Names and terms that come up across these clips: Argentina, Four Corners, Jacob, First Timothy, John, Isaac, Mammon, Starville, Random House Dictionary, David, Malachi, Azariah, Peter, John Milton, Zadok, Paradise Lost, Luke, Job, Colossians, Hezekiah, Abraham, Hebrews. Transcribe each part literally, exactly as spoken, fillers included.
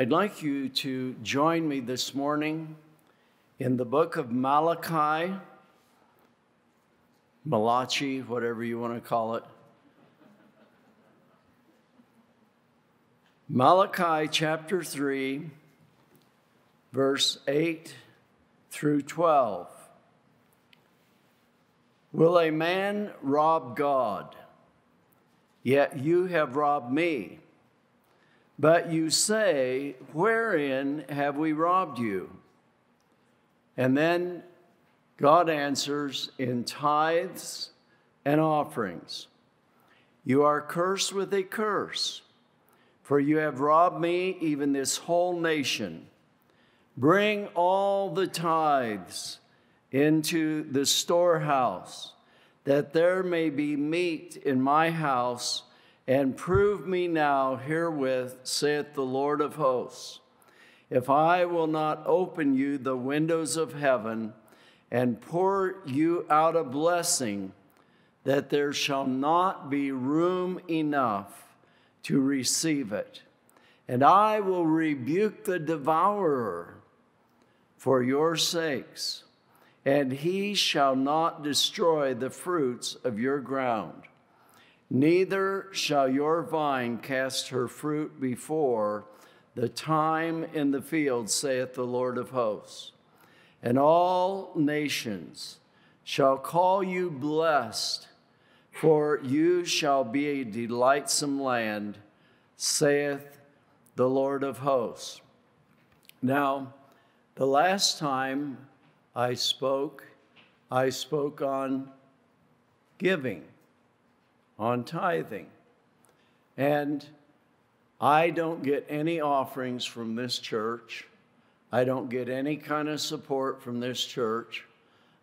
I'd like you to join me this morning in the book of Malachi, Malachi, whatever you want to call it. Malachi chapter three, verse eight through twelve. Will a man rob God? Yet you have robbed me. But you say, wherein have we robbed you? And then God answers, in tithes and offerings. You are cursed with a curse, for you have robbed me, even this whole nation. Bring all the tithes into the storehouse, that there may be meat in my house, and prove me now herewith, saith the Lord of hosts, if I will not open you the windows of heaven and pour you out a blessing, that there shall not be room enough to receive it. And I will rebuke the devourer for your sakes, and he shall not destroy the fruits of your ground. Neither shall your vine cast her fruit before the time in the field, saith the Lord of hosts. And all nations shall call you blessed, for you shall be a delightsome land, saith the Lord of hosts. Now, the last time I spoke, I spoke on giving, on tithing. And I don't get any offerings from this church. I don't get any kind of support from this church.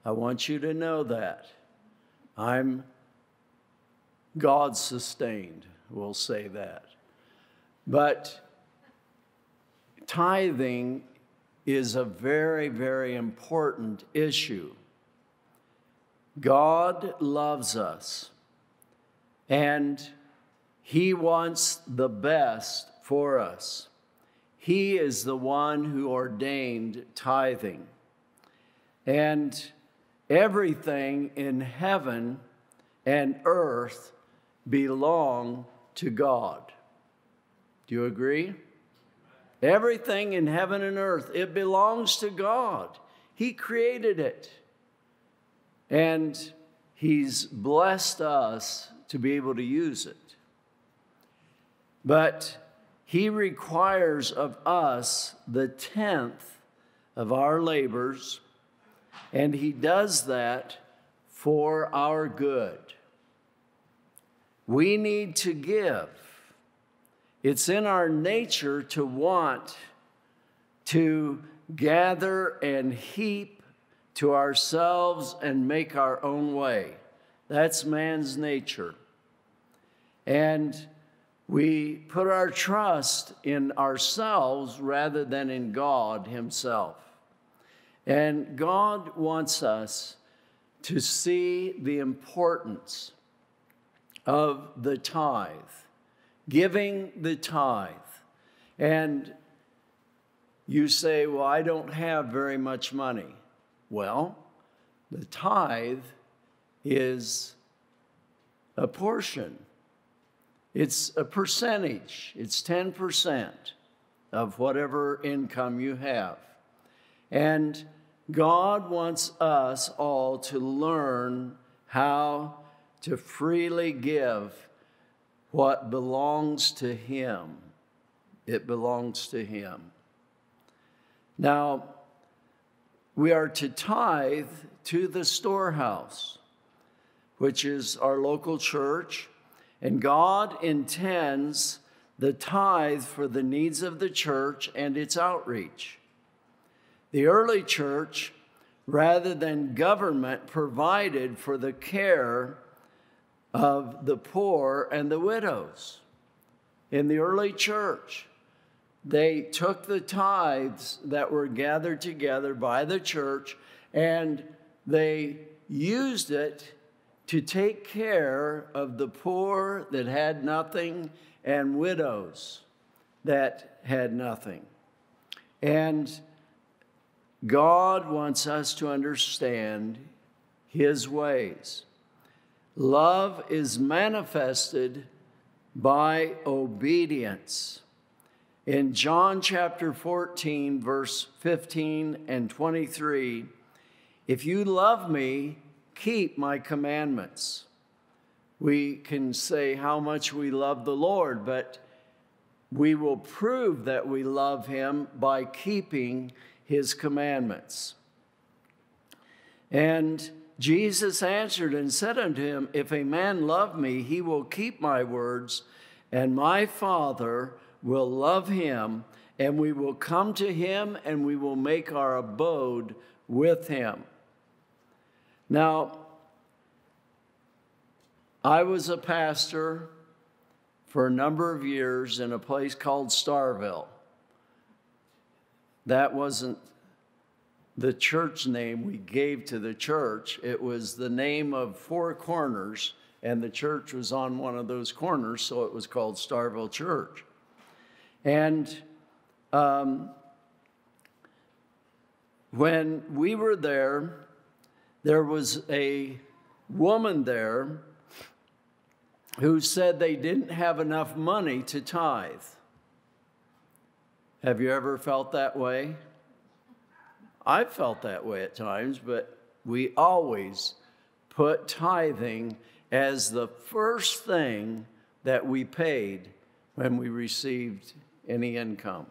I want you to know that. I'm God sustained, we'll say that. But tithing is a very, very important issue. God loves us, and he wants the best for us. He is the one who ordained tithing. And everything in heaven and earth belong to God. Do you agree? Everything in heaven and earth, it belongs to God. He created it. And he's blessed us to be able to use it. But he requires of us the tenth of our labors, and he does that for our good. We need to give. It's in our nature to want to gather and heap to ourselves and make our own way. That's man's nature. And we put our trust in ourselves rather than in God himself. And God wants us to see the importance of the tithe, giving the tithe. And you say, well, I don't have very much money. Well, the tithe is a portion. It's a percentage. It's ten percent of whatever income you have. And God wants us all to learn how to freely give what belongs to him. It belongs to him. Now, we are to tithe to the storehouse, which is our local church, and God intends the tithe for the needs of the church and its outreach. The early church, rather than government, provided for the care of the poor and the widows. In the early church, they took the tithes that were gathered together by the church, and they used it to take care of the poor that had nothing and widows. that had nothing. And God wants us to understand his ways. Love is manifested by obedience. In John chapter fourteen, verse fifteen and twenty-three, if you love me, keep my commandments. We can say how much we love the Lord, but we will prove that we love him by keeping his commandments. And Jesus answered and said unto him, if a man love me, he will keep my words, and my Father will love him, and we will come to him, and we will make our abode with him. Now, I was a pastor for a number of years in a place called Starville. That wasn't the church name we gave to the church. It was the name of Four Corners, and the church was on one of those corners, so it was called Starville Church. And um, when we were there, there was a woman there who said they didn't have enough money to tithe. Have you ever felt that way? I've felt that way at times, but we always put tithing as the first thing that we paid when we received any income.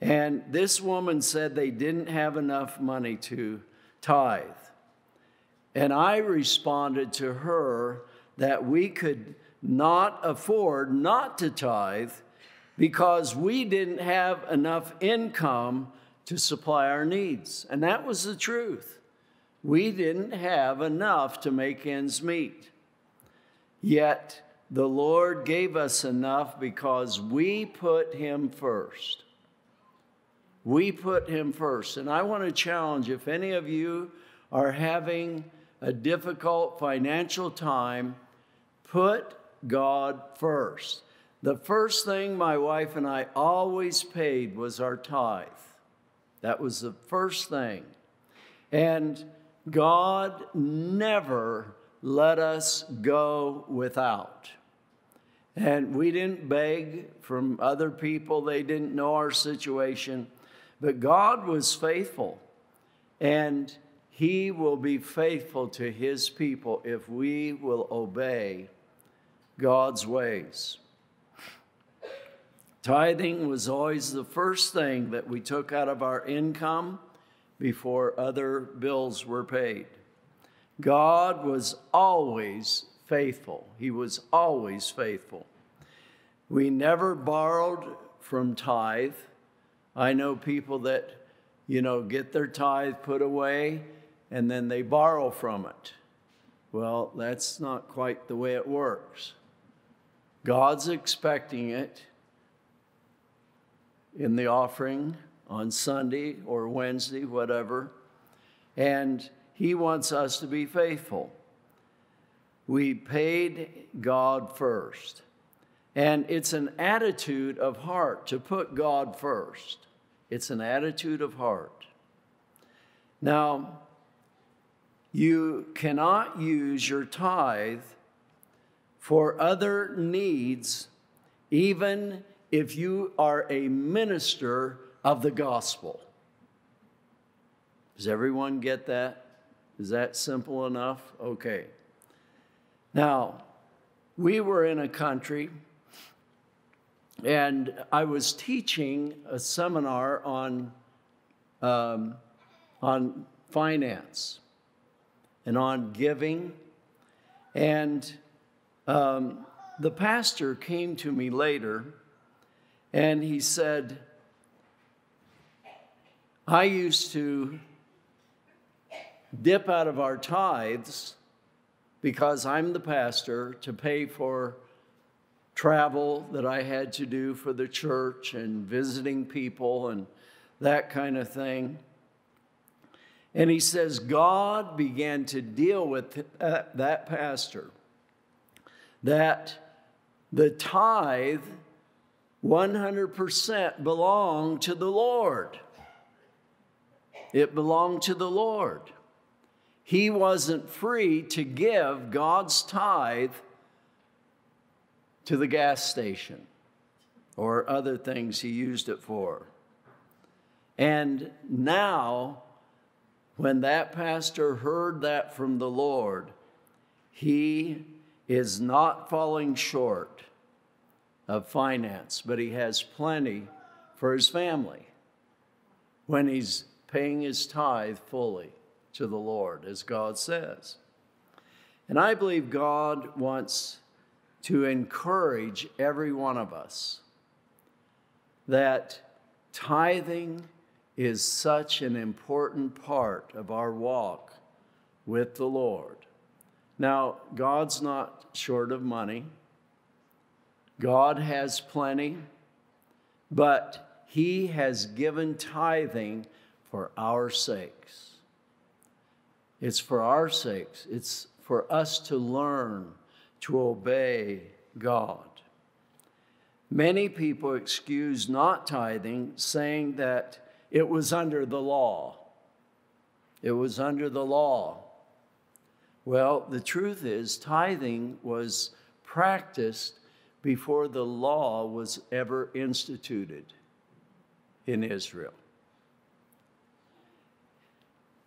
And this woman said they didn't have enough money to tithe. And I responded to her that we could not afford not to tithe because we didn't have enough income to supply our needs. And that was the truth. We didn't have enough to make ends meet. Yet the Lord gave us enough because we put him first. We put him first. And I want to challenge, if any of you are having a difficult financial time, put God first. The first thing my wife and I always paid was our tithe. That was the first thing. And God never let us go without. And we didn't beg from other people. They didn't know our situation. But God was faithful. And he will be faithful to his people if we will obey God's ways. Tithing was always the first thing that we took out of our income before other bills were paid. God was always faithful. He was always faithful. We never borrowed from tithe. I know people that, you know, get their tithe put away, and then they borrow from it. Well, that's not quite the way it works. God's expecting it in the offering on Sunday or Wednesday, whatever, and he wants us to be faithful. We paid God first, and it's an attitude of heart to put God first. It's an attitude of heart. Now, you cannot use your tithe for other needs, even if you are a minister of the gospel. Does everyone get that? Is that simple enough? Okay. Now, we were in a country, and I was teaching a seminar on, um, on finance and on giving. And um, the pastor came to me later, and he said, I used to dip out of our tithes because I'm the pastor to pay for travel that I had to do for the church and visiting people and that kind of thing. And he says, God began to deal with that pastor, that the tithe one hundred percent belonged to the Lord. It belonged to the Lord. He wasn't free to give God's tithe to the gas station or other things he used it for. And now, when that pastor heard that from the Lord, he is not falling short of finance, but he has plenty for his family when he's paying his tithe fully to the Lord, as God says. And I believe God wants to encourage every one of us that tithing is such an important part of our walk with the Lord. Now, God's not short of money. God has plenty, but he has given tithing for our sakes. It's for our sakes. It's for us to learn to obey God. Many people excuse not tithing, saying that it was under the law. It was under the law. Well, the truth is, tithing was practiced before the law was ever instituted in Israel.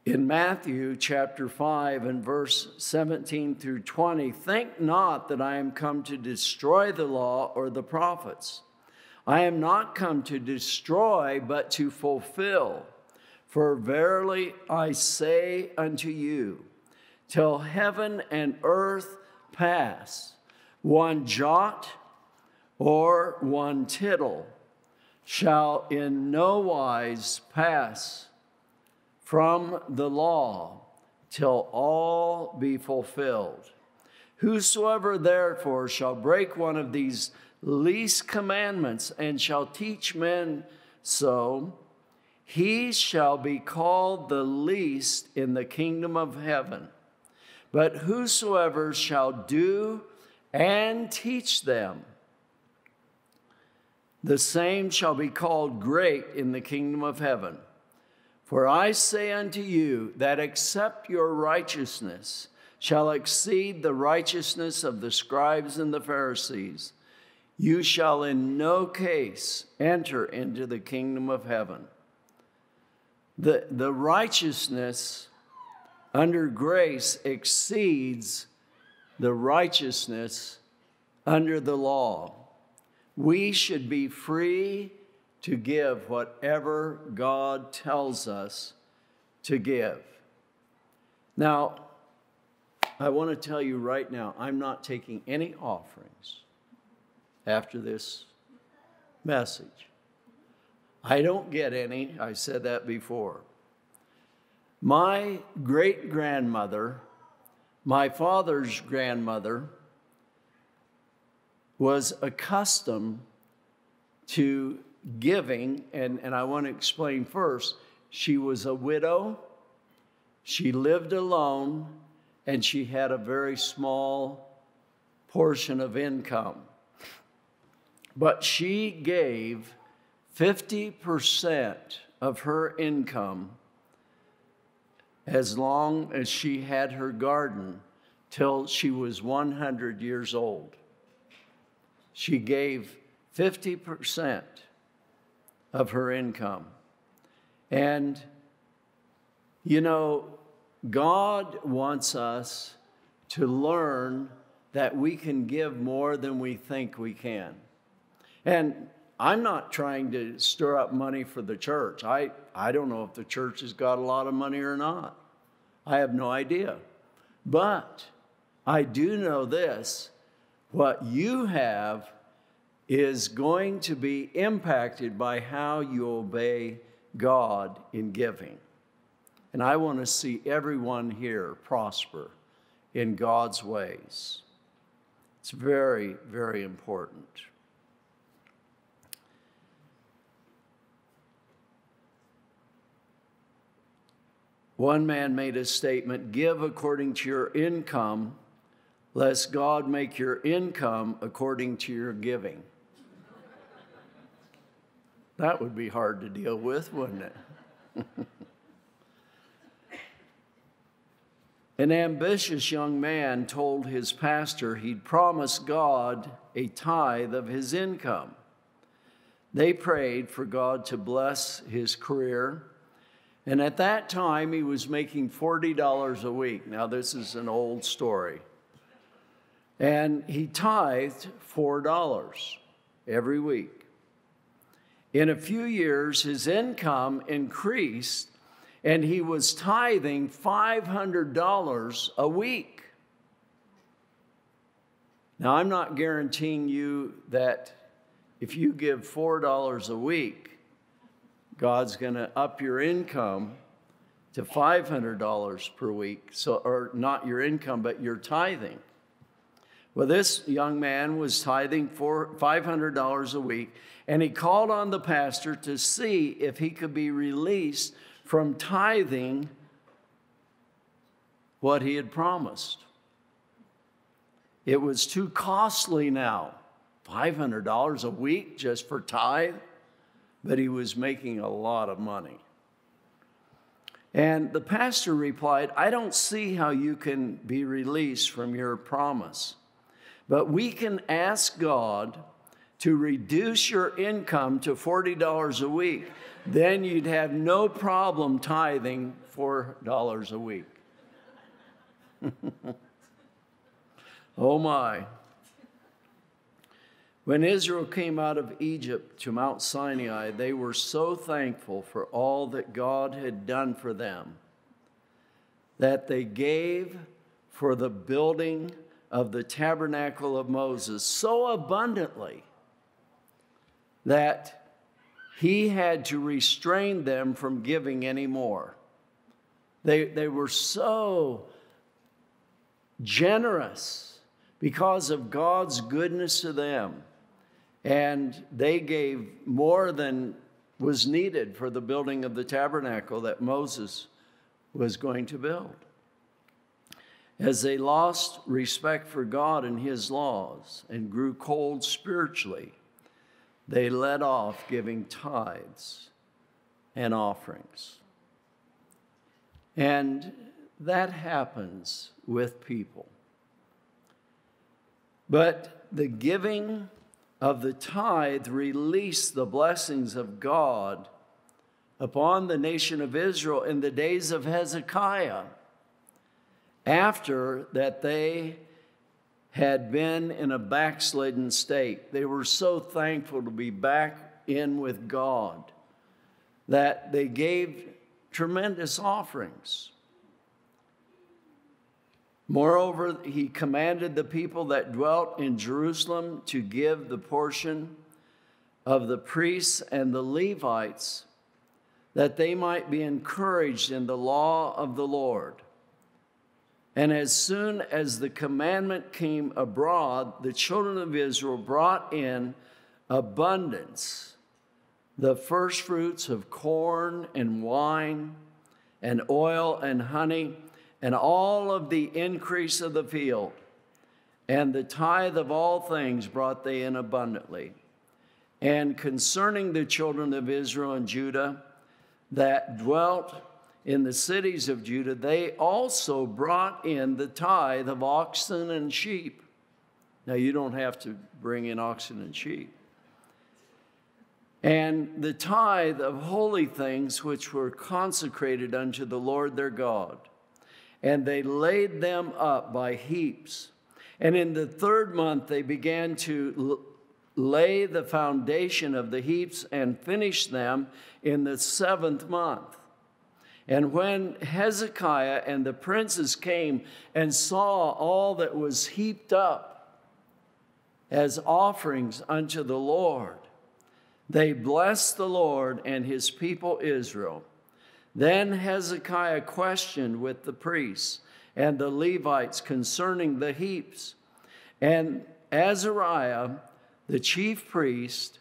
In Matthew chapter five and verse seventeen through twenty, think not that I am come to destroy the law or the prophets. I am not come to destroy, but to fulfill. For verily I say unto you, till heaven and earth pass, one jot or one tittle shall in no wise pass from the law till all be fulfilled. Whosoever therefore shall break one of these least commandments and shall teach men so, he shall be called the least in the kingdom of heaven. But whosoever shall do and teach them, the same shall be called great in the kingdom of heaven. For I say unto you, that except your righteousness shall exceed the righteousness of the scribes and the Pharisees, you shall in no case enter into the kingdom of heaven. The, the righteousness under grace exceeds the righteousness under the law. We should be free to give whatever God tells us to give. Now, I want to tell you right now, I'm not taking any offerings after this message. I don't get any. I said that before. My great-grandmother, my father's grandmother, was accustomed to giving, and, and I want to explain first, she was a widow, she lived alone, and she had a very small portion of income. But she gave fifty percent of her income as long as she had her garden till she was one hundred years old. She gave fifty percent of her income. And, you know, God wants us to learn that we can give more than we think we can. And I'm not trying to stir up money for the church. I, I don't know if the church has got a lot of money or not. I have no idea. But I do know this. What you have is going to be impacted by how you obey God in giving. And I want to see everyone here prosper in God's ways. It's very, very important. One man made a statement, give according to your income, lest God make your income according to your giving. That would be hard to deal with, wouldn't it? An ambitious young man told his pastor he'd promised God a tithe of his income. They prayed for God to bless his career, and at that time he was making forty dollars a week. Now this is an old story. And he tithed four dollars every week. In a few years, his income increased, and he was tithing five hundred dollars a week. Now, I'm not guaranteeing you that if you give four dollars a week, God's going to up your income to five hundred dollars per week, so, or not your income, but your tithing. Well, this young man was tithing for five hundred dollars a week, and he called on the pastor to see if he could be released from tithing what he had promised. It was too costly now, five hundred dollars a week just for tithe, but he was making a lot of money. And the pastor replied, "I don't see how you can be released from your promise. But we can ask God to reduce your income to forty dollars a week. Then you'd have no problem tithing four dollars a week." Oh my. When Israel came out of Egypt to Mount Sinai, they were so thankful for all that God had done for them that they gave for the building of the tabernacle of Moses so abundantly that he had to restrain them from giving any more. They, they were so generous because of God's goodness to them, and they gave more than was needed for the building of the tabernacle that Moses was going to build. As they lost respect for God and his laws and grew cold spiritually, they let off giving tithes and offerings. And that happens with people. But the giving of the tithe released the blessings of God upon the nation of Israel in the days of Hezekiah, after that they had been in a backslidden state. They were so thankful to be back in with God that they gave tremendous offerings. Moreover, he commanded the people that dwelt in Jerusalem to give the portion of the priests and the Levites, that they might be encouraged in the law of the Lord. And as soon as the commandment came abroad, the children of Israel brought in abundance, the first fruits of corn and wine and oil and honey and all of the increase of the field. And the tithe of all things brought they in abundantly. And concerning the children of Israel and Judah that dwelt in the cities of Judah, they also brought in the tithe of oxen and sheep. Now, you don't have to bring in oxen and sheep. And the tithe of holy things which were consecrated unto the Lord their God. And they laid them up by heaps. And in the third month they began to lay the foundation of the heaps and finished them in the seventh month. And when Hezekiah and the princes came and saw all that was heaped up as offerings unto the Lord, they blessed the Lord and his people Israel. Then Hezekiah questioned with the priests and the Levites concerning the heaps. And Azariah, the chief priest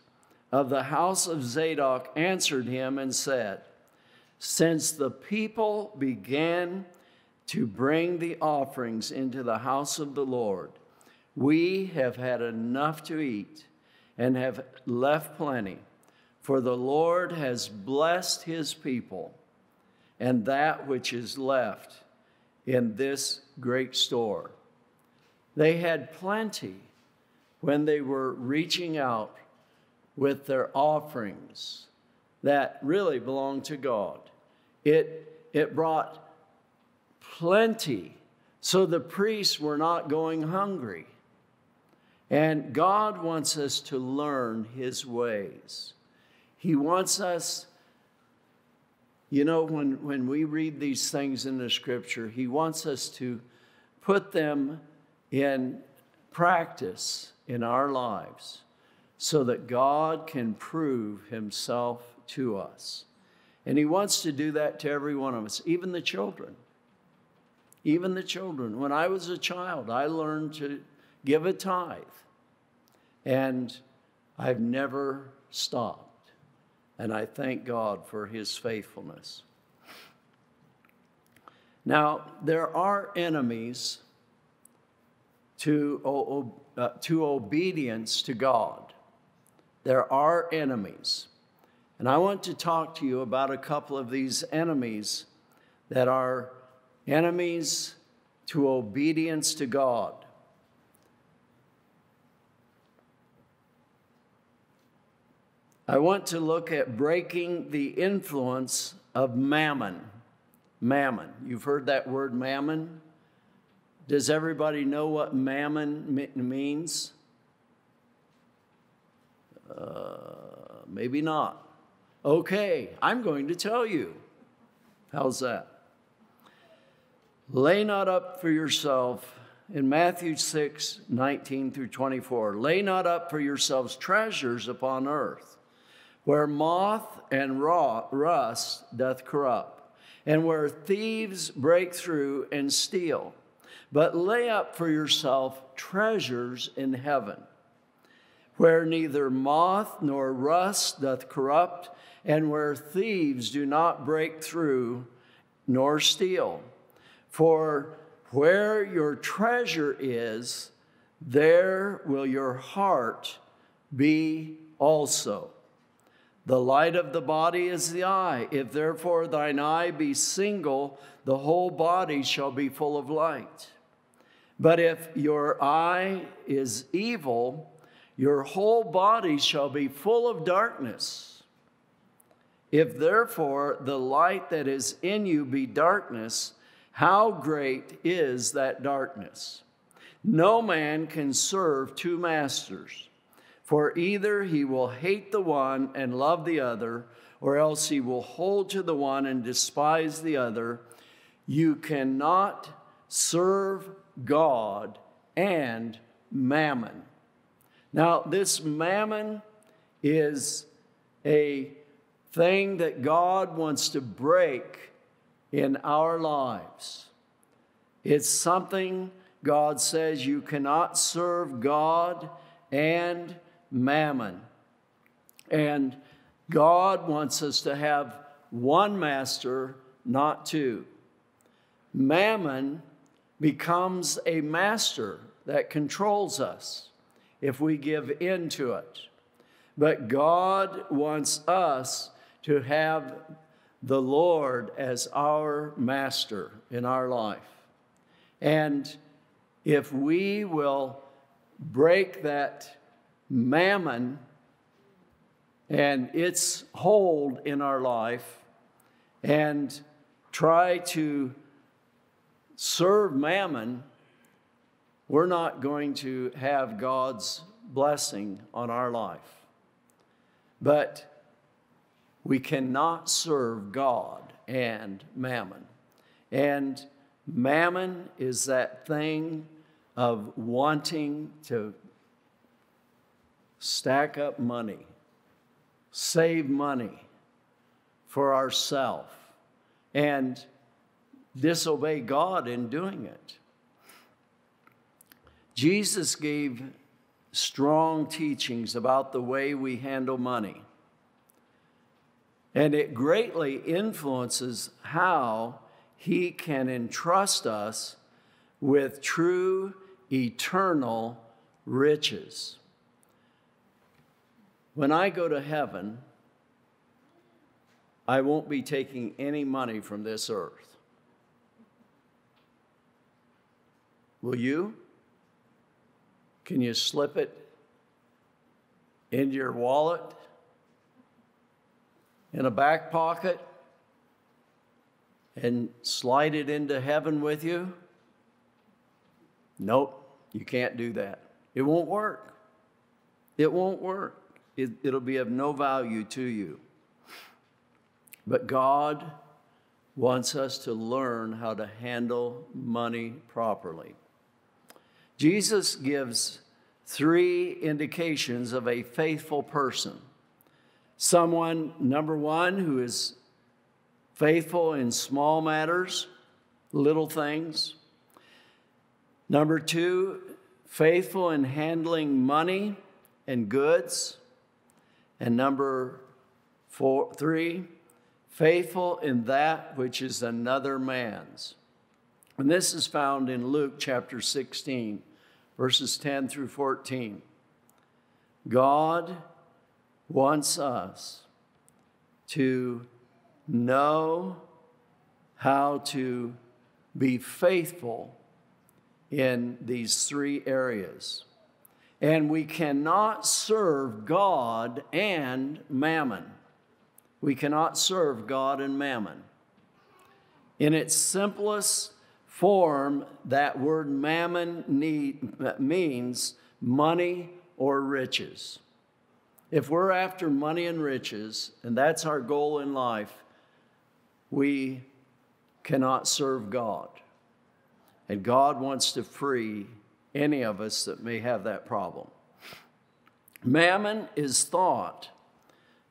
of the house of Zadok, answered him and said, "Since the people began to bring the offerings into the house of the Lord, we have had enough to eat and have left plenty. For the Lord has blessed his people, and that which is left in this great store. They had plenty when they were reaching out with their offerings that really belonged to God. It, it brought plenty, so the priests were not going hungry. And God wants us to learn his ways. He wants us, you know, when, when we read these things in the scripture, he wants us to put them in practice in our lives so that God can prove himself to us. And he wants to do that to every one of us, even the children. Even the children. When I was a child, I learned to give a tithe, and I've never stopped. And I thank God for his faithfulness. Now, there are enemies to, uh, to obedience to God. There are enemies. And I want to talk to you about a couple of these enemies that are enemies to obedience to God. I want to look at breaking the influence of mammon. Mammon. You've heard that word mammon. Does everybody know what mammon means? Uh, maybe not. Okay, I'm going to tell you. How's that? Lay not up for yourself, in Matthew six, nineteen through twenty-four, lay not up for yourselves treasures upon earth, where moth and rust doth corrupt, and where thieves break through and steal. But lay up for yourself treasures in heaven, where neither moth nor rust doth corrupt, and where thieves do not break through nor steal. For where your treasure is, there will your heart be also. The light of the body is the eye. If therefore thine eye be single, the whole body shall be full of light. But if your eye is evil, your whole body shall be full of darkness. If therefore the light that is in you be darkness, how great is that darkness? No man can serve two masters. For either he will hate the one and love the other, or else he will hold to the one and despise the other. You cannot serve God and mammon. Now, this mammon is a thing that God wants to break in our lives. It's something God says you cannot serve God and mammon. And God wants us to have one master, not two. Mammon becomes a master that controls us if we give in to it. But God wants us to have the Lord as our master in our life. And if we will break that mammon and its hold in our life and try to serve mammon, we're not going to have God's blessing on our life. But we cannot serve God and mammon. And mammon is that thing of wanting to stack up money, save money for ourselves, and disobey God in doing it. Jesus gave strong teachings about the way we handle money, and it greatly influences how he can entrust us with true eternal riches. When I go to heaven, I won't be taking any money from this earth. Will you? Can you slip it into your wallet? In a back pocket? And slide it into heaven with you? Nope, you can't do that. It won't work. It won't work. It, it'll be of no value to you. But God wants us to learn how to handle money properly. Jesus gives three indications of a faithful person. Someone, number one, who is faithful in small matters, little things. Number two, faithful in handling money and goods. And number four, three, faithful in that which is another man's. And this is found in Luke chapter sixteen, verses ten through fourteen. God wants us to know how to be faithful in these three areas. And we cannot serve God and mammon. We cannot serve God and mammon. In its simplest form, that word mammon need, means money or riches. If we're after money and riches, and that's our goal in life, we cannot serve God. And God wants to free any of us that may have that problem. Mammon is thought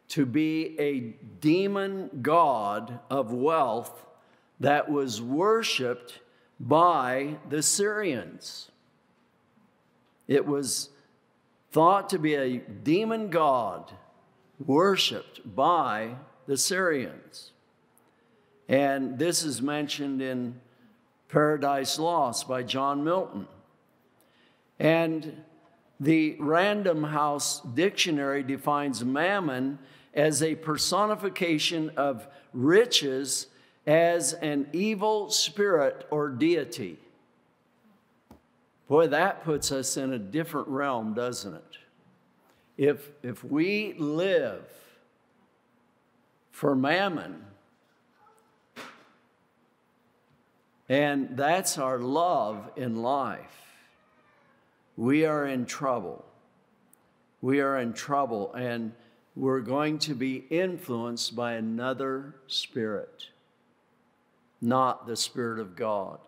to be a demon god of wealth that was worshipped by the Syrians. It was thought to be a demon god worshipped by the Syrians. And this is mentioned in Paradise Lost by John Milton. And the Random House Dictionary defines mammon as a personification of riches as an evil spirit or deity. Boy, that puts us in a different realm, doesn't it? If, if we live for mammon, and that's our love in life, we are in trouble. We are in trouble, and we're going to be influenced by another spirit, not the Spirit of God.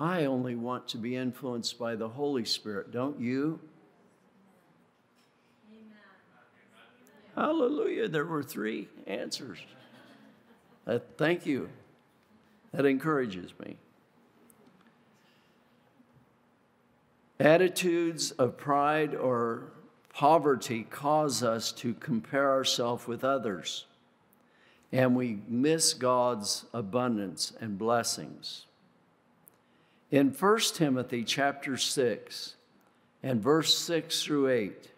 I only want to be influenced by the Holy Spirit, don't you? Amen. Hallelujah, there were three answers. Uh, thank you. That encourages me. Attitudes of pride or poverty cause us to compare ourselves with others, and we miss God's abundance and blessings. In First Timothy chapter six and verse six through eight,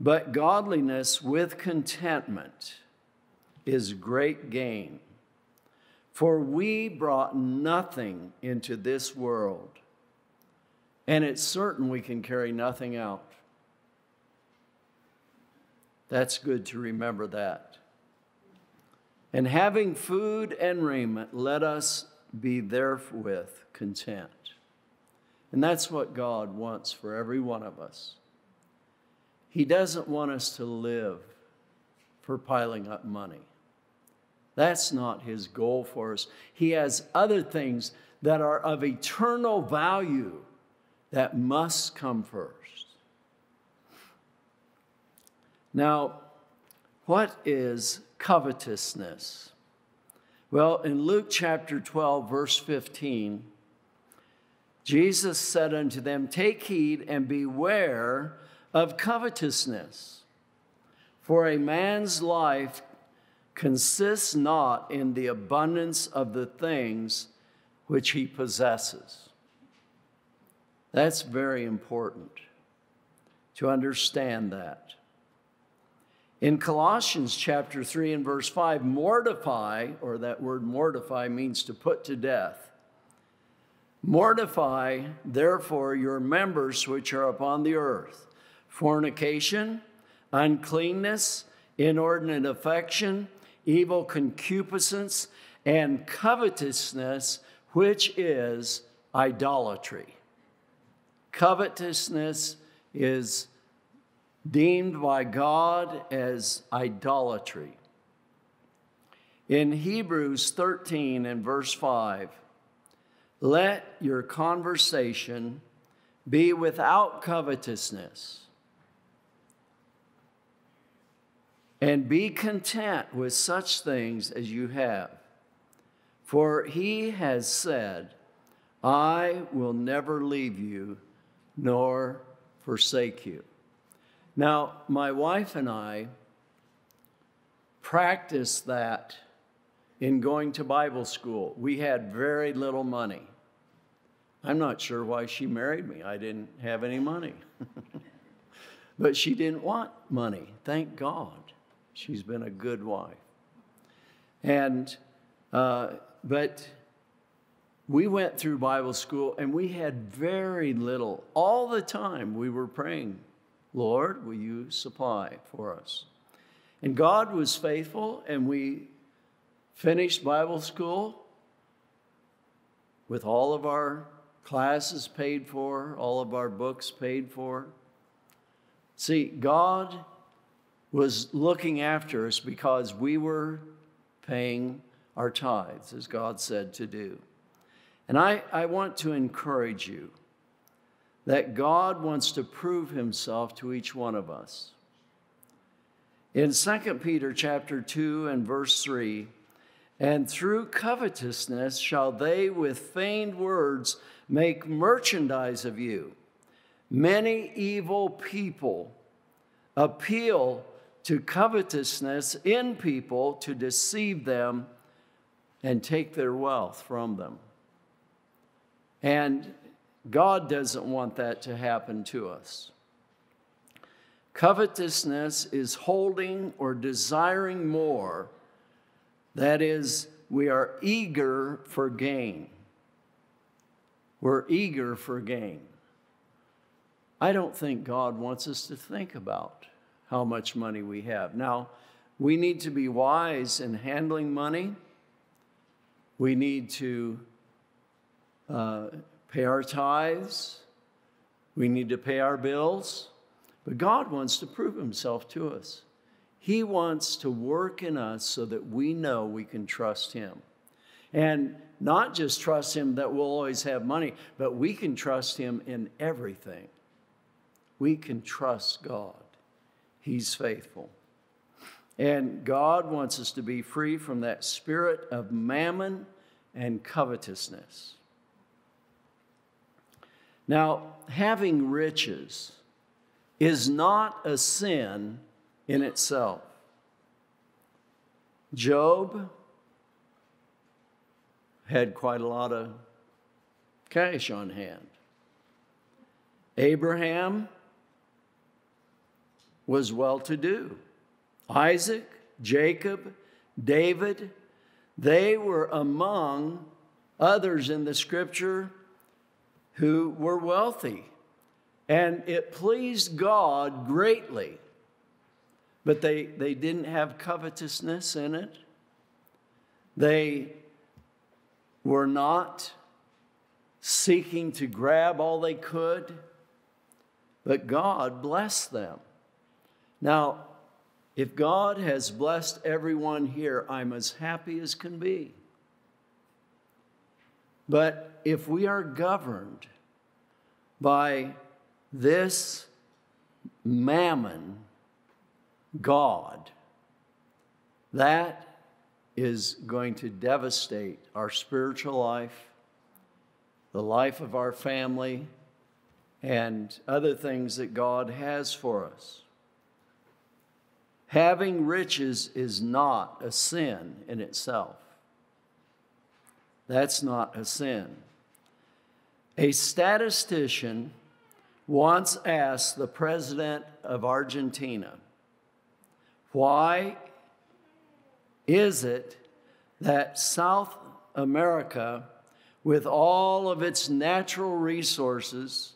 but godliness with contentment is great gain, for we brought nothing into this world, and it's certain we can carry nothing out. That's good to remember that. And having food and raiment, let us be therewith content. And that's what God wants for every one of us. He doesn't want us to live for piling up money. That's not His goal for us. He has other things that are of eternal value that must come first. Now, what is covetousness? Well, in Luke chapter twelve, verse fifteen, Jesus said unto them, take heed and beware of covetousness, for a man's life consists not in the abundance of the things which he possesses. That's very important to understand that. In Colossians chapter three and verse five, mortify, or that word mortify means to put to death. Mortify, therefore, your members which are upon the earth, fornication, uncleanness, inordinate affection, evil concupiscence, and covetousness, which is idolatry. Covetousness is deemed by God as idolatry. In Hebrews thirteen and verse five, let your conversation be without covetousness, and be content with such things as you have. For he has said, I will never leave you nor forsake you. Now, my wife and I practiced that in going to Bible school. We had very little money. I'm not sure why she married me. I didn't have any money. But she didn't want money, thank God. She's been a good wife. And, uh, but we went through Bible school and we had very little. All the time we were praying, Lord, will you supply for us? And God was faithful, and we finished Bible school with all of our classes paid for, all of our books paid for. See, God was looking after us because we were paying our tithes, as God said to do. And I, I want to encourage you that God wants to prove himself to each one of us. In Second Peter chapter two and verse three, and through covetousness shall they with feigned words make merchandise of you. Many evil people appeal to covetousness in people to deceive them and take their wealth from them. And God doesn't want that to happen to us. Covetousness is holding or desiring more. That is, we are eager for gain. We're eager for gain. I don't think God wants us to think about how much money we have. Now, we need to be wise in handling money. We need to uh, pay our tithes. We need to pay our bills. But God wants to prove himself to us. He wants to work in us so that we know we can trust him. And not just trust him that we'll always have money, but we can trust him in everything. We can trust God. He's faithful. And God wants us to be free from that spirit of mammon and covetousness. Now, having riches is not a sin in itself. Job had quite a lot of cash on hand. Abraham was well-to-do. Isaac, Jacob, David, they were among others in the scripture who were wealthy. And it pleased God greatly. But they, they didn't have covetousness in it. They were not seeking to grab all they could. But God blessed them. Now, if God has blessed everyone here, I'm as happy as can be. But if we are governed by this mammon, God, that is going to devastate our spiritual life, the life of our family, and other things that God has for us. Having riches is not a sin in itself. That's not a sin. A statistician once asked the president of Argentina, Why is it that South America, with all of its natural resources,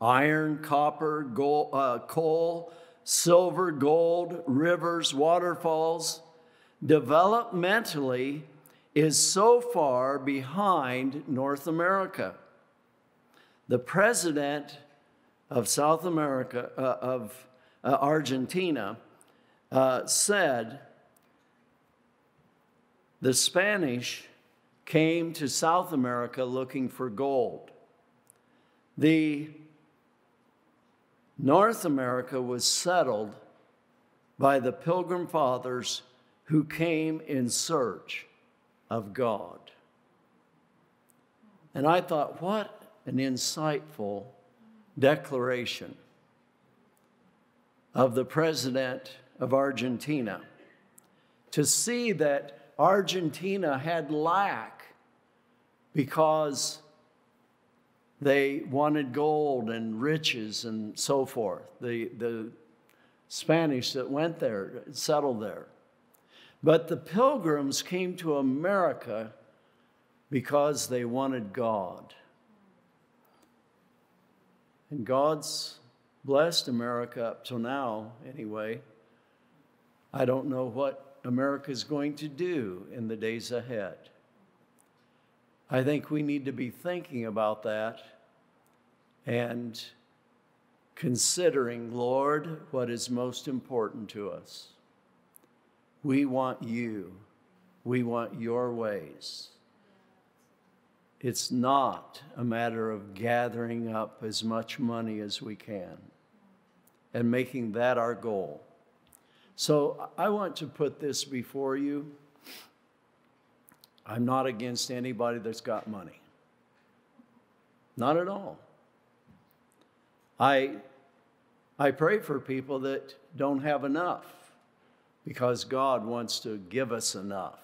iron, copper, gold, uh, coal, silver, gold, rivers, waterfalls, developmentally is so far behind North America? The president of South America, uh, of uh, Argentina, uh, said the Spanish came to South America looking for gold. The North America was settled by the Pilgrim Fathers who came in search of God. And I thought, what an insightful declaration of the president of Argentina. To see that Argentina had lack because they wanted gold and riches and so forth. The, the Spanish that went there, settled there. But the Pilgrims came to America because they wanted God. And God's blessed America up till now, anyway. I don't know what America is going to do in the days ahead. I think we need to be thinking about that and considering, Lord, what is most important to us. We want you. We want your ways. It's not a matter of gathering up as much money as we can and making that our goal. So I want to put this before you. I'm not against anybody that's got money. Not at all. I, I pray for people that don't have enough because God wants to give us enough.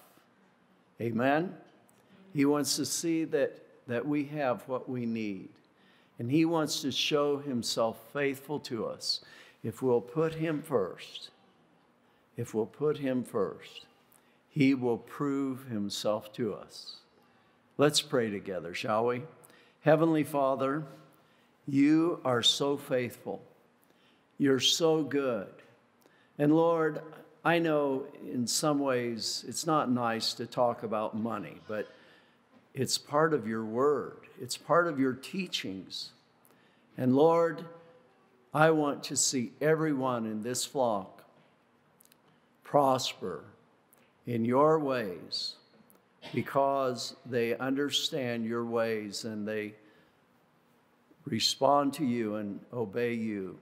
Amen? He wants to see that, that we have what we need. And he wants to show himself faithful to us if we'll put him first. If we'll put him first, he will prove himself to us. Let's pray together, shall we? Heavenly Father, you are so faithful. You're so good. And Lord, I know in some ways it's not nice to talk about money, but it's part of your word. It's part of your teachings. And Lord, I want to see everyone in this flock prosper in your ways, because they understand your ways and they respond to you and obey you.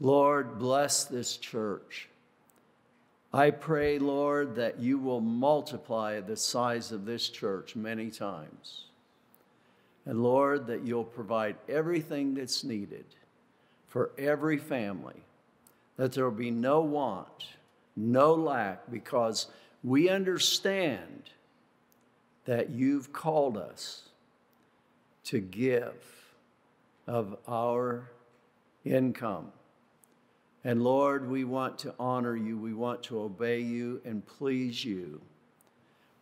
Lord, bless this church. I pray, Lord, that you will multiply the size of this church many times. And Lord, that you'll provide everything that's needed for every family, that there will be no want, no lack, because we understand that you've called us to give of our income. And Lord, we want to honor you. We want to obey you and please you.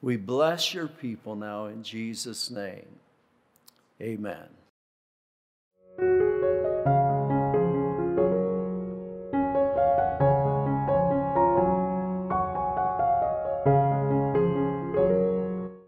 We bless your people now in Jesus' name. Amen.